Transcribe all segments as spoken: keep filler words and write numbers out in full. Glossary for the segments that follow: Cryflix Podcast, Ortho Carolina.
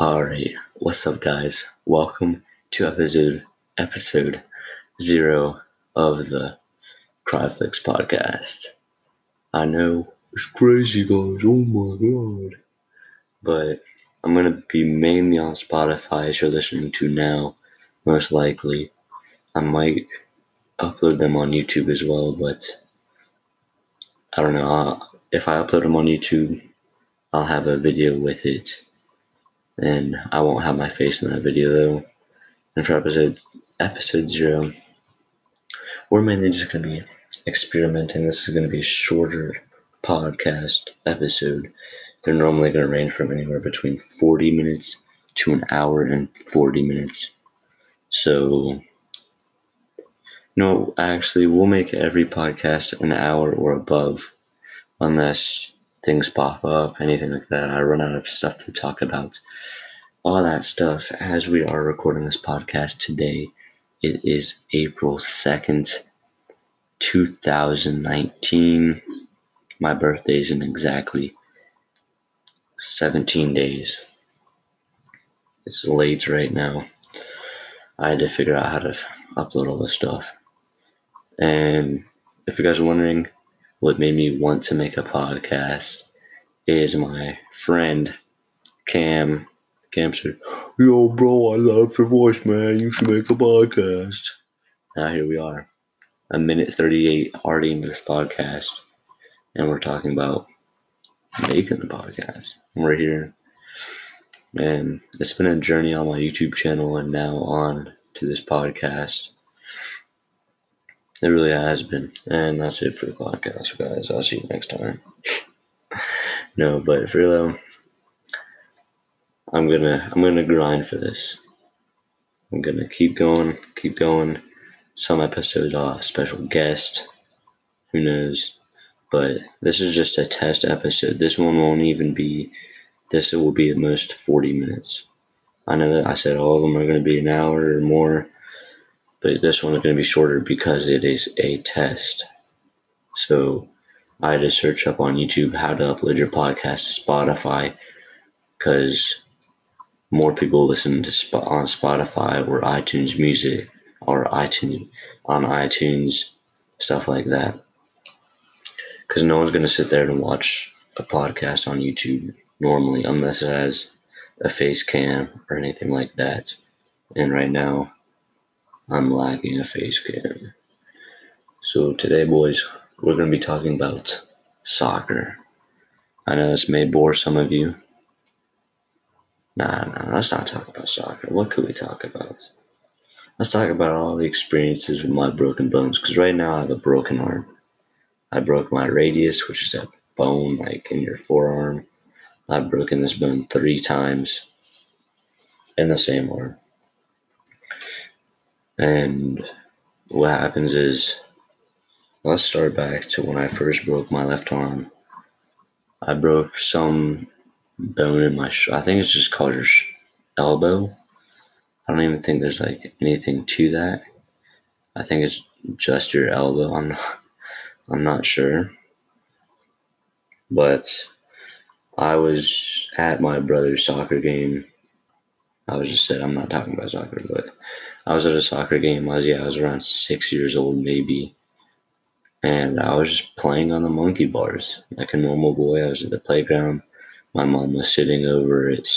Alright, what's up guys? Welcome to episode episode zero of the Cryflix Podcast. I know it's crazy guys, oh my god. But I'm gonna be mainly on Spotify as you're listening to now, most likely. I might upload them on YouTube as well, but I don't know. I'll, if I upload them on YouTube, I'll have a video with it. And I won't have my face in that video though. And for episode episode zero, we're mainly just gonna be experimenting. This is gonna be a shorter podcast episode. They're normally gonna range from anywhere between forty minutes to an hour and forty minutes. So no, actually we'll make every podcast an hour or above unless things pop up, anything like that. I run out of stuff to talk about. All that stuff. As we are recording this podcast today, it is April second, twenty nineteen. My birthday's in exactly seventeen days. It's late right now. I had to figure out how to f- upload all this stuff. And if you guys are wondering, what made me want to make a podcast is my friend, Cam. Cam said, yo, bro, I love your voice, man. You should make a podcast. Now here we are. A minute thirty-eight already into this podcast. And we're talking about making the podcast. We're here. And it's been a journey on my YouTube channel and now on to this podcast. It really has been. And that's it for the podcast, guys. I'll see you next time. No, but for real, I'm gonna I'm gonna grind for this. I'm gonna keep going, keep going. Some episodes I'll have special guest. Who knows? But this is just a test episode. This one won't even be this will be at most forty minutes. I know that I said all of them are gonna be an hour or more. But this one's going to be shorter because it is a test. So I had to search up on YouTube how to upload your podcast to Spotify because more people listen to Sp- on Spotify or iTunes Music or iTunes on iTunes, stuff like that. Because no one's going to sit there and watch a podcast on YouTube normally unless it has a face cam or anything like that. And right now, I'm lacking a face cam. So today, boys, we're going to be talking about soccer. I know this may bore some of you. Nah, nah, let's not talk about soccer. What could we talk about? Let's talk about all the experiences with my broken bones, because right now I have a broken arm. I broke my radius, which is that bone like in your forearm. I've broken this bone three times in the same arm. And what happens is, let's start back to when I first broke my left arm. I broke some bone in my, sh- I think it's just called your sh- elbow. I don't even think there's like anything to that. I think it's just your elbow. I'm not, I'm not sure. But I was at my brother's soccer game. I was just said I'm not talking about soccer, but I was at a soccer game. I was yeah, I was around six years old maybe, and I was just playing on the monkey bars like a normal boy. I was at the playground. My mom was sitting over it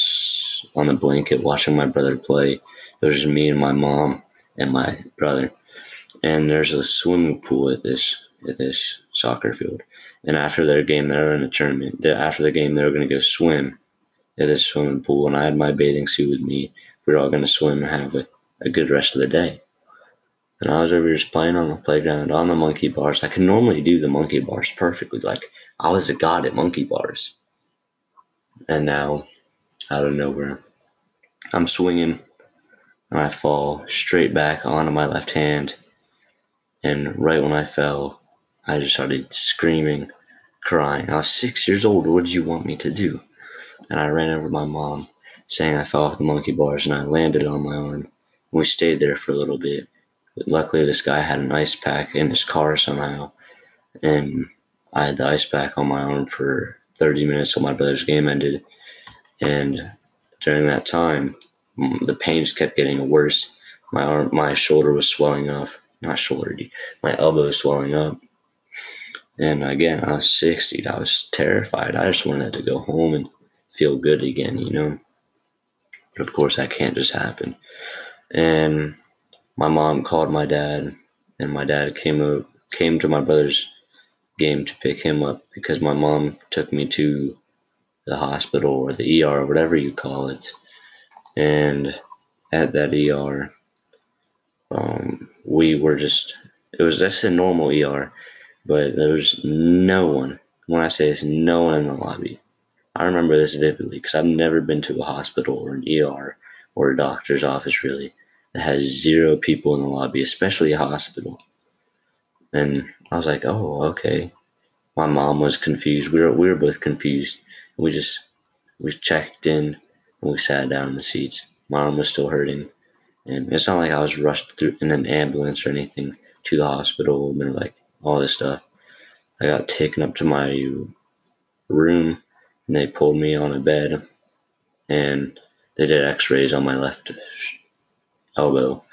on the blanket watching my brother play. It was just me and my mom and my brother. And there's a swimming pool at this at this soccer field. And after their game, they were in a tournament. After the game, they were gonna go swim at this swimming pool, and I had my bathing suit with me. We were all going to swim and have a, a good rest of the day. And I was over just playing on the playground, on the monkey bars. I could normally do the monkey bars perfectly. Like, I was a god at monkey bars. And now, out of nowhere, I'm swinging, and I fall straight back onto my left hand. And right when I fell, I just started screaming, crying. I was six years old. What did you want me to do? And I ran over to my mom, saying I fell off the monkey bars, and I landed on my arm. We stayed there for a little bit. But luckily, this guy had an ice pack in his car somehow, and I had the ice pack on my arm for thirty minutes till my brother's game ended. And during that time, the pain just kept getting worse. My arm, my shoulder was swelling up. Not shoulder, my elbow was swelling up. And again, I was sixty. I was terrified. I just wanted to go home and feel good again, you know. But of course, that can't just happen. And my mom called my dad, and my dad came up, came to my brother's game to pick him up because my mom took me to the hospital or the E R or whatever you call it. And at that E R, um, we were just, it was just a normal E R, but there was no one. When I say this, no one in the lobby. I remember this vividly because I've never been to a hospital or an E R or a doctor's office really that has zero people in the lobby, especially a hospital. And I was like, oh, okay. My mom was confused. We were we were both confused. We just, we checked in and we sat down in the seats. My arm was still hurting. And it's not like I was rushed through in an ambulance or anything to the hospital and like all this stuff. I got taken up to my room and they pulled me on a bed and they did x-rays on my left elbow.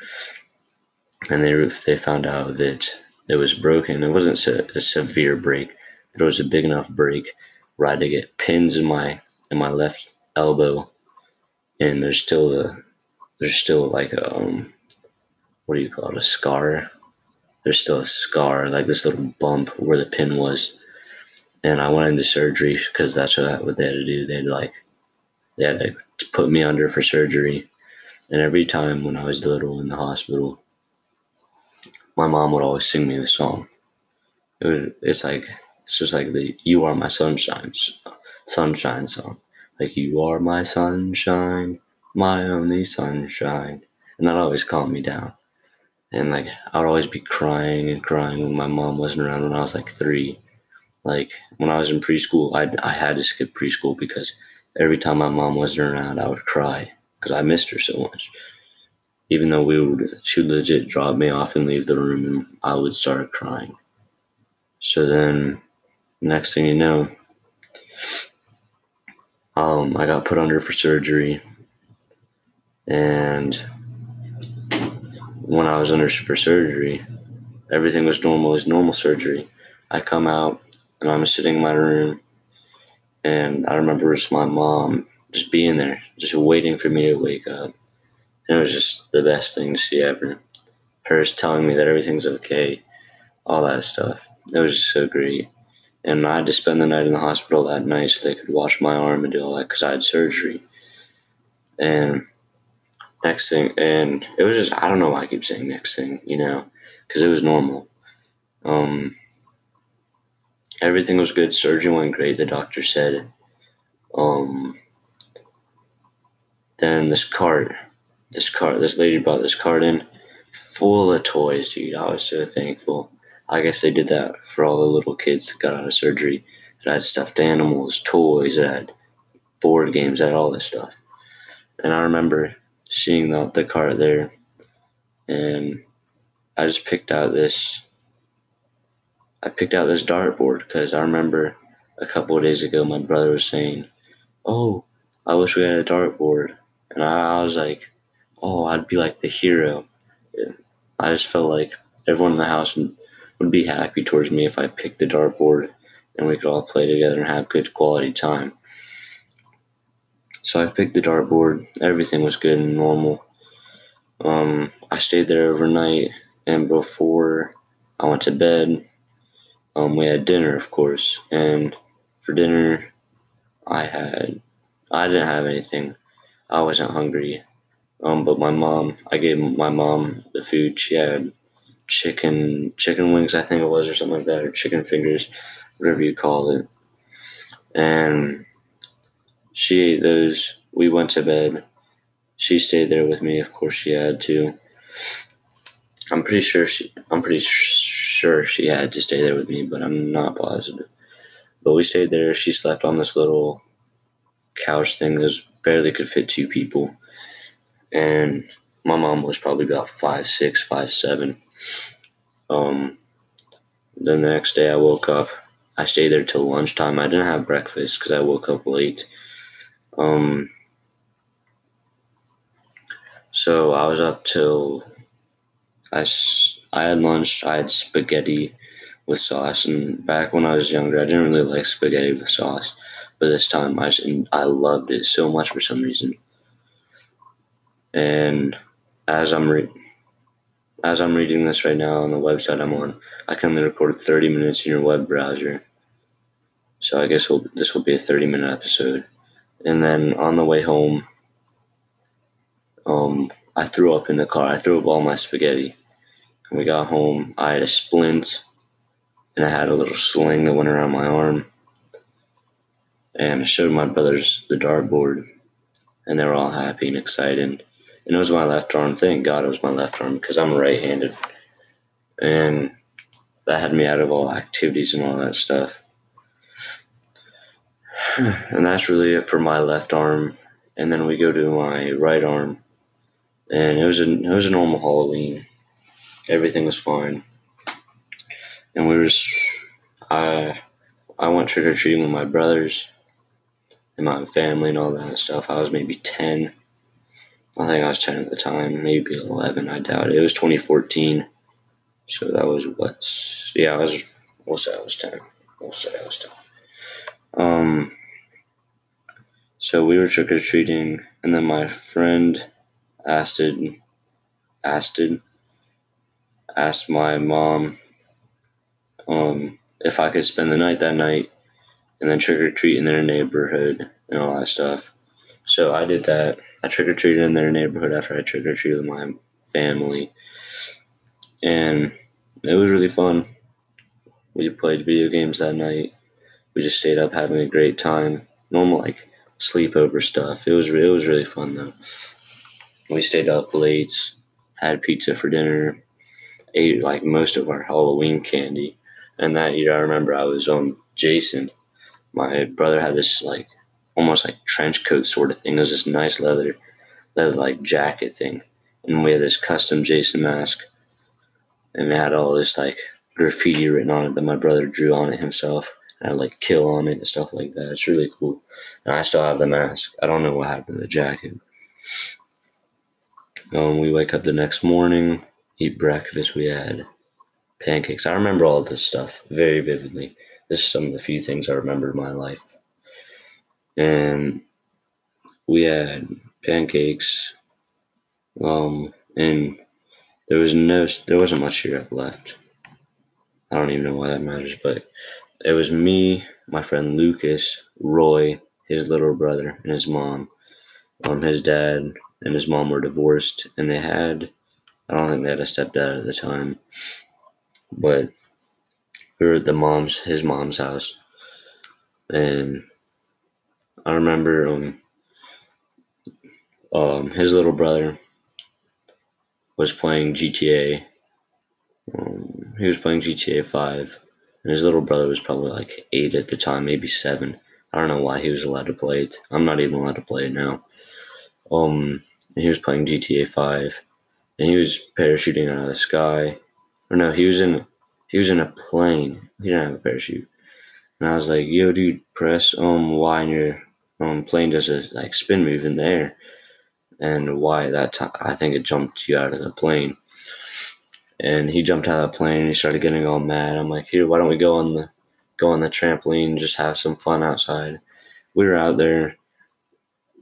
And they they found out that it was broken. It wasn't a severe break, but it was a big enough break where I had to get pins in my in my left elbow, and there's still a there's still like a um, what do you call it? A scar. There's still a scar, like this little bump where the pin was. And I went into surgery because that's what they had to do. They had like they had to put me under for surgery. And every time when I was little in the hospital, my mom would always sing me the song. It would, it's like it's just like the "You Are My Sunshine" sunshine song. Like you are my sunshine, my only sunshine, and that always calmed me down. And like I would always be crying and crying when my mom wasn't around. When I was like three, like when I was in preschool, I I had to skip preschool because every time my mom wasn't around, I would cry because I missed her so much. Even though we would, she would legit drop me off and leave the room, and I would start crying. So then, next thing you know, um, I got put under for surgery. And when I was under for surgery, everything was normal. It was normal surgery. I come out, and I'm sitting in my room, and I remember it's my mom just being there, just waiting for me to wake up. It was just the best thing to see ever. Her just telling me that everything's okay, all that stuff. It was just so great. And I had to spend the night in the hospital that night so they could wash my arm and do all that because I had surgery. And next thing, and it was just, I don't know why I keep saying next thing, you know, because it was normal. Um, everything was good. Surgery went great, the doctor said. Um, then this cart... This cart, this lady brought this cart in full of toys, dude. I was so thankful. I guess they did that for all the little kids that got out of surgery. That had stuffed animals, toys, that had board games, that had all this stuff. And I remember seeing the, the cart there, and I just picked out this, I picked out this dartboard because I remember a couple of days ago my brother was saying, oh, I wish we had a dartboard. And I, I was like, oh, I'd be like the hero. I just felt like everyone in the house would be happy towards me if I picked the dartboard and we could all play together and have good quality time. So I picked the dartboard. Everything was good and normal. Um, I stayed there overnight, and before I went to bed, um, we had dinner, of course. And for dinner, I had I didn't have anything. I wasn't hungry. Um, but my mom, I gave my mom the food. She had chicken, chicken wings, I think it was, or something like that, or chicken fingers, whatever you call it. And she ate those. We went to bed. She stayed there with me. Of course, she had to. I'm pretty sure she. I'm pretty sure she had to stay there with me, but I'm not positive. But we stayed there. She slept on this little couch thing that barely could fit two people. And my mom was probably about five six, five seven. Um, then the next day I woke up. I stayed there till lunchtime. I didn't have breakfast because I woke up late. Um, So I was up till I, I had lunch. I had spaghetti with sauce, and back when I was younger, I didn't really like spaghetti with sauce, but this time I just, I loved it so much for some reason. And as I'm re- as I'm reading this right now on the website I'm on, I can only record thirty minutes in your web browser. So I guess we'll, this will be a thirty-minute episode. And then on the way home, um, I threw up in the car. I threw up all my spaghetti. And we got home. I had a splint, and I had a little sling that went around my arm. And I showed my brothers the dartboard, and they were all happy and excited. And it was my left arm. Thank God it was my left arm, because I'm right-handed. And that had me out of all activities and all that stuff. And that's really it for my left arm. And then we go to my right arm. And it was a, it was a normal Halloween. Everything was fine. And we were, I, I went trick-or-treating with my brothers and my family and all that stuff. I was maybe ten. I think I was ten at the time, maybe eleven, I doubt it. It was twenty fourteen. So that was what? Yeah, I was, we'll say I was ten. We'll say I was ten. Um, so we were trick-or-treating, and then my friend Asted, Asted, asked my mom, um, if I could spend the night that night, and then trick-or-treat in their neighborhood, and all that stuff. So I did that. I trick-or-treated in their neighborhood after I trick-or-treated with my family, and it was really fun. We played video games that night. We just stayed up having a great time. Normal, like, sleepover stuff. It was it was really fun, though. We stayed up late, had pizza for dinner, ate, like, most of our Halloween candy. And that year, I remember I was on Jason. My brother had this, like, almost like trench coat sort of thing. It was this nice leather, leather like, jacket thing. And we had this custom Jason mask. And it had all this, like, graffiti written on it that my brother drew on it himself. I like kill on it and stuff like that. It's really cool. And I still have the mask. I don't know what happened to the jacket. Um, we wake up the next morning, eat breakfast. We had pancakes. I remember all this stuff very vividly. This is some of the few things I remember in my life. And we had pancakes. Um, and there was no, there wasn't much syrup left. I don't even know why that matters, but it was me, my friend Lucas, Roy, his little brother, and his mom. Um, his dad and his mom were divorced, and they had, I don't think they had a stepdad at the time, but we were at the mom's, his mom's house. And I remember um, um, his little brother was playing G T A. Um, he was playing G T A five. And his little brother was probably like eight at the time, maybe seven. I don't know why he was allowed to play it. I'm not even allowed to play it now. Um, and he was playing G T A five, and he was parachuting out of the sky. Or no, he was in he was in a plane. He didn't have a parachute. And I was like, "Yo, dude, press um Y, and your um plane does a like spin move in the air." And Y at that time, I think it jumped you out of the plane. And he jumped out of the plane and he started getting all mad. I'm like, here, why don't we go on the go on the trampoline and just have some fun outside? We were out there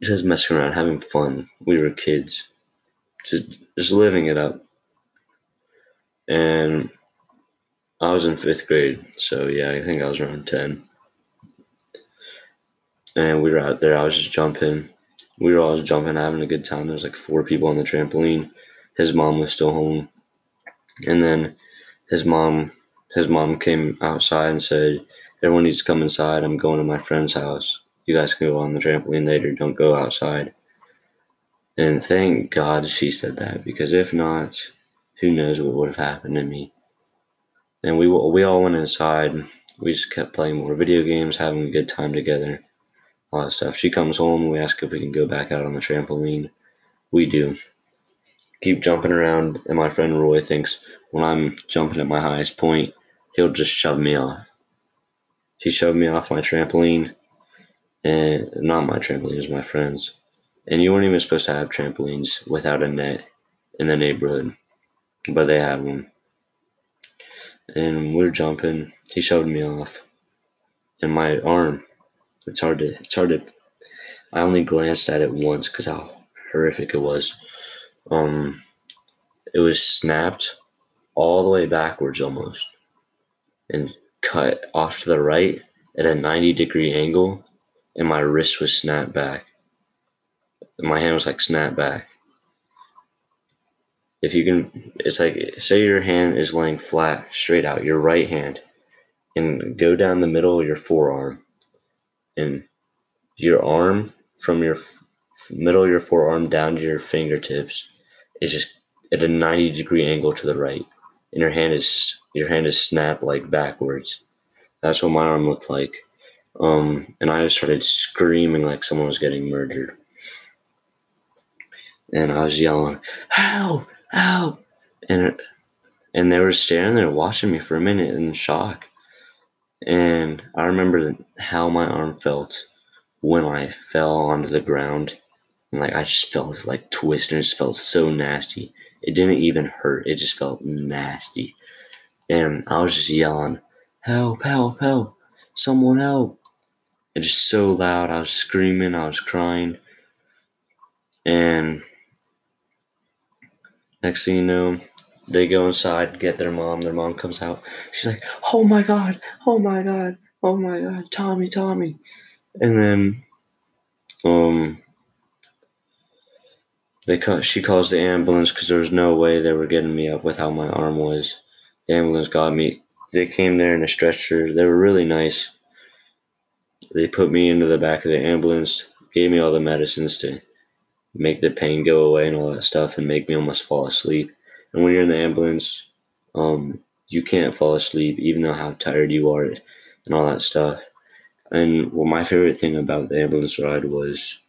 just messing around, having fun. We were kids. Just just living it up. And I was in fifth grade, so yeah, I think I was around ten. And we were out there, I was just jumping. We were all just jumping, having a good time. There was like four people on the trampoline. His mom was still home. And then his mom his mom came outside and said, "Everyone needs to come inside. I'm going to my friend's house. You guys can go on the trampoline later. Don't go outside." And thank God she said that, because if not, who knows what would have happened to me. And we we all went inside. We just kept playing more video games, having a good time together, all that stuff. She comes home and we ask if we can go back out on the trampoline. We do. Keep jumping around, and my friend Roy thinks when I'm jumping at my highest point, he'll just shove me off. He shoved me off my trampoline, and not my trampoline, it was my friend's. And you weren't even supposed to have trampolines without a net in the neighborhood, but they had one. And we were jumping. He shoved me off, and my arm. It's hard to. It's hard to. I only glanced at it once because how horrific it was. Um, it was snapped all the way backwards almost, and cut off to the right at a ninety degree angle, and my wrist was snapped back. My hand was like snapped back. If you can, it's like, say your hand is laying flat, straight out, your right hand, and go down the middle of your forearm, and your arm from your f- middle of your forearm down to your fingertips is just at a ninety degree angle to the right, and your hand is your hand is snapped like backwards. That's what my arm looked like, um, and I just started screaming like someone was getting murdered, and I was yelling, "Help! Help!" and and they were staring there watching me for a minute in shock. And I remember how my arm felt when I fell onto the ground, and like I just felt like twisting. It just felt so nasty. It didn't even hurt. It just felt nasty. And I was just yelling, "Help, help, help, someone help." And just so loud, I was screaming, I was crying. And next thing you know, they go inside, get their mom. Their mom comes out. She's like, "Oh my God, oh my God, oh my God, Tommy, Tommy." And then um, they call, she calls the ambulance because there was no way they were getting me up with how my arm was. The ambulance got me. They came there in a stretcher. They were really nice. They put me into the back of the ambulance, gave me all the medicines to make the pain go away and all that stuff and make me almost fall asleep. And when you're in the ambulance, um, you can't fall asleep even though how tired you are and all that stuff. And well, my favorite thing about the ambulance ride was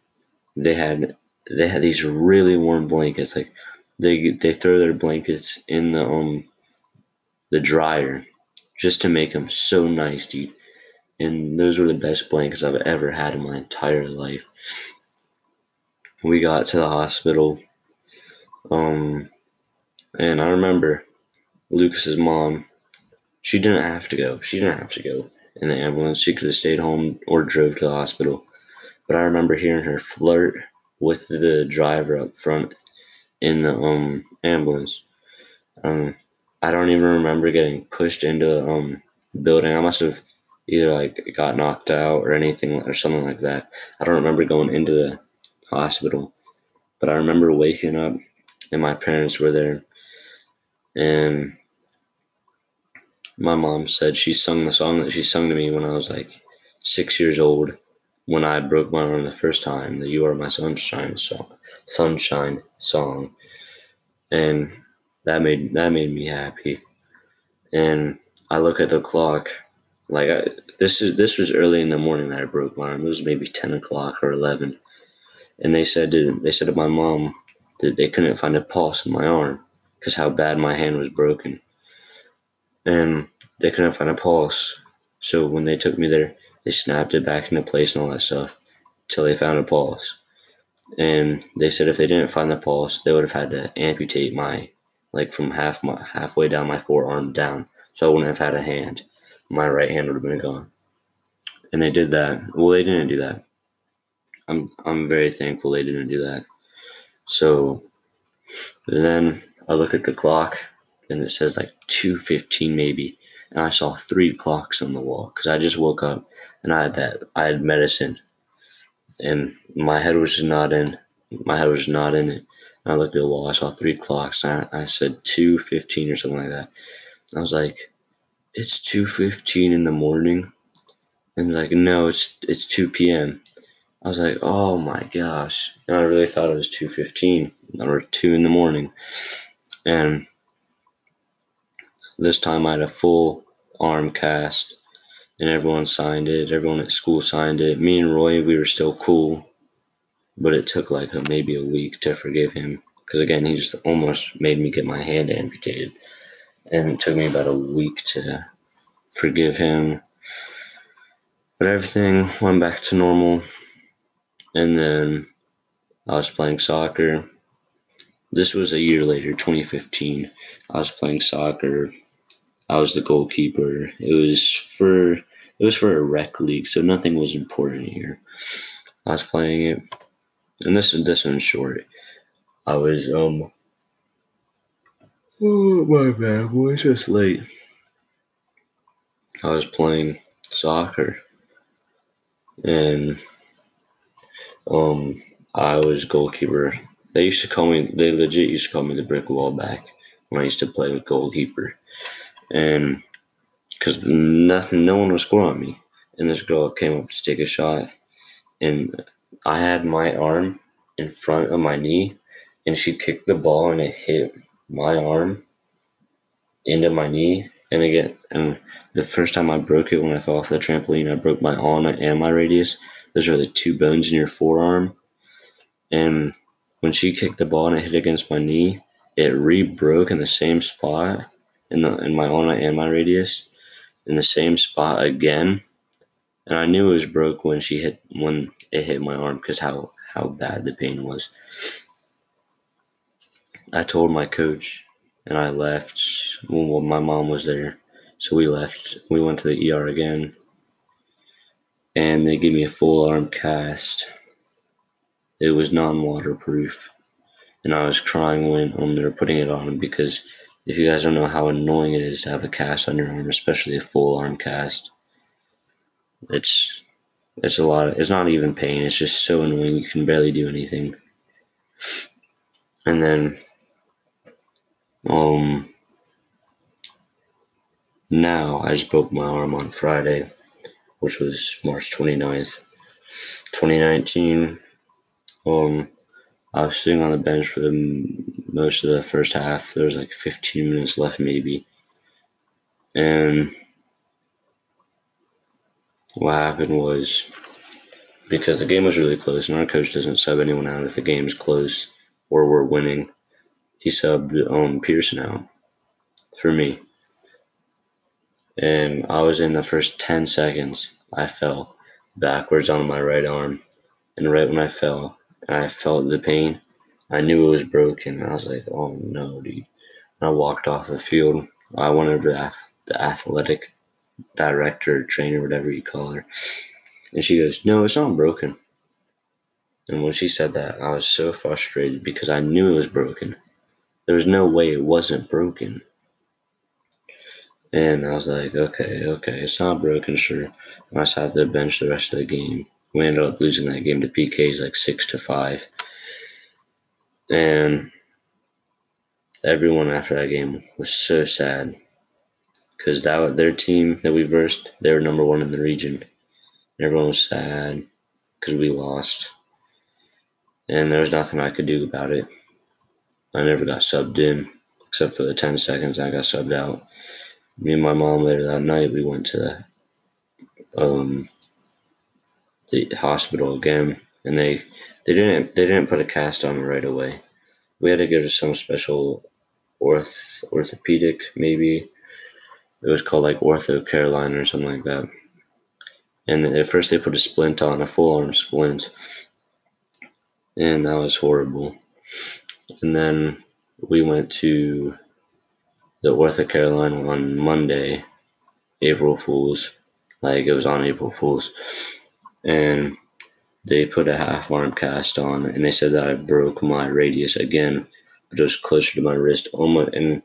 they had they had these really warm blankets. Like they they throw their blankets in the um the dryer just to make them so nice, dude. And those were the best blankets I've ever had in my entire life. We got to the hospital, um, and I remember Lucas's mom. She didn't have to go. She didn't have to go in the ambulance. She could have stayed home or drove to the hospital. But I remember hearing her flirt with the driver up front in the um ambulance. Um, I don't even remember getting pushed into the um building. I must have either like got knocked out or anything or something like that. I don't remember going into the hospital, but I remember waking up and my parents were there, and my mom said she sung the song that she sung to me when I was like six years old when I broke my arm the first time, the "You Are My Sunshine" song, sunshine song, and that made that made me happy. And I look at the clock, like I, this is this was early in the morning that I broke my arm. It was maybe ten o'clock or eleven. And they said to, they said to my mom that they couldn't find a pulse in my arm because how bad my hand was broken. And they couldn't find a pulse. So when they took me there, they snapped it back into place and all that stuff until they found a pulse. And they said if they didn't find the pulse, they would have had to amputate my, like from half my halfway down my forearm down. So I wouldn't have had a hand. My right hand would have been gone. And they did that. Well, they didn't do that. I'm I'm very thankful they didn't do that. So then I look at the clock and it says like two fifteen maybe, and I saw three clocks on the wall because I just woke up and I had that I had medicine, and my head was just not in my head was not in it. And I looked at the wall, I saw three clocks, and I, I said two fifteen or something like that. I was like, "It's two fifteen in the morning," and like, "No, it's it's two p.m. I was like, "Oh my gosh!" And I really thought it was two fifteen, or two in the morning. And this time, I had a full arm cast, and everyone signed it. Everyone at school signed it. Me and Roy, we were still cool, but it took like a, maybe a week to forgive him because again, he just almost made me get my hand amputated, and it took me about a week to forgive him. But everything went back to normal. And then I was playing soccer. This was a year later, twenty fifteen. I was playing soccer. I was the goalkeeper. It was for it was for a rec league, so nothing was important here. I was playing it, and this is this one's short. I was um. Oh my bad, boy, it's just late. I was playing soccer, and um, I was goalkeeper. They used to call me. They legit used to call me the brick wall back when I used to play with goalkeeper. And because nothing, no one was scoring on me, and this girl came up to take a shot, and I had my arm in front of my knee, and she kicked the ball, and it hit my arm into my knee, and again, and the first time I broke it when I fell off the trampoline, I broke my ulna and my radius. Those are the two bones in your forearm, and when she kicked the ball and it hit against my knee, it re-broke in the same spot. In, the, in my ulna and my radius, in the same spot again, and I knew it was broke when she hit when it hit my arm because how how bad the pain was. I told my coach, and I left. Well, my mom was there, so we left. We went to the E R again, and they gave me a full arm cast. It was non-waterproof, and I was crying when um, they were putting it on because. If you guys don't know how annoying it is to have a cast on your arm, especially a full arm cast, it's it's a lot. Of, it's not even pain. It's just so annoying. You can barely do anything. And then, um, now I just broke my arm on Friday, which was March twenty-ninth, twenty nineteen. Um, I was sitting on the bench for the. Most of the first half, there was like fifteen minutes left maybe. And what happened was, because the game was really close, and our coach doesn't sub anyone out if the game's close or we're winning, he subbed um, Pearson out for me. And I was in the first ten seconds, I fell backwards on my right arm. And right when I fell, and I felt the pain. I knew it was broken, and I was like, oh, no, dude. And I walked off the field. I went over to the athletic director, trainer, whatever you call her. And she goes, no, it's not broken. And when she said that, I was so frustrated because I knew it was broken. There was no way it wasn't broken. And I was like, okay, okay, it's not broken, sure. And I sat at the bench the rest of the game. We ended up losing that game to P Ks like six to five. And everyone after that game was so sad because that their team that we versed, they were number one in the region. And everyone was sad because we lost. And there was nothing I could do about it. I never got subbed in except for the ten seconds I got subbed out. Me and my mom later that night, we went to the, um, the hospital again, and they... They didn't. They didn't put a cast on me right away. We had to go to some special orth orthopedic. Maybe it was called like Ortho Carolina or something like that. And at first they put a splint on, a full arm splint, and that was horrible. And then we went to the Ortho Carolina on Monday, April Fools. Like it was on April Fools, and. They put a half arm cast on, and they said that I broke my radius again, but it was closer to my wrist, almost, and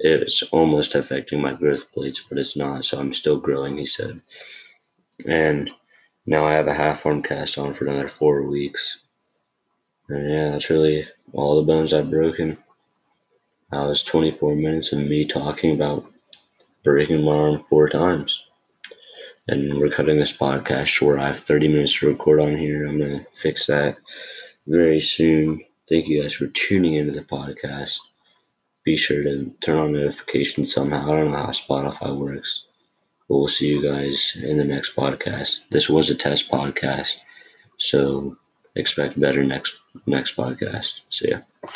it's almost affecting my growth plates, but it's not, so I'm still growing, he said. And now I have a half arm cast on for another four weeks. And yeah, that's really all the bones I've broken. That was twenty-four minutes of me talking about breaking my arm four times. And we're cutting this podcast short. I have thirty minutes to record on here. I'm going to fix that very soon. Thank you guys for tuning into the podcast. Be sure to turn on notifications somehow. I don't know how Spotify works. But we'll see you guys in the next podcast. This was a test podcast. So expect better next next podcast. See ya.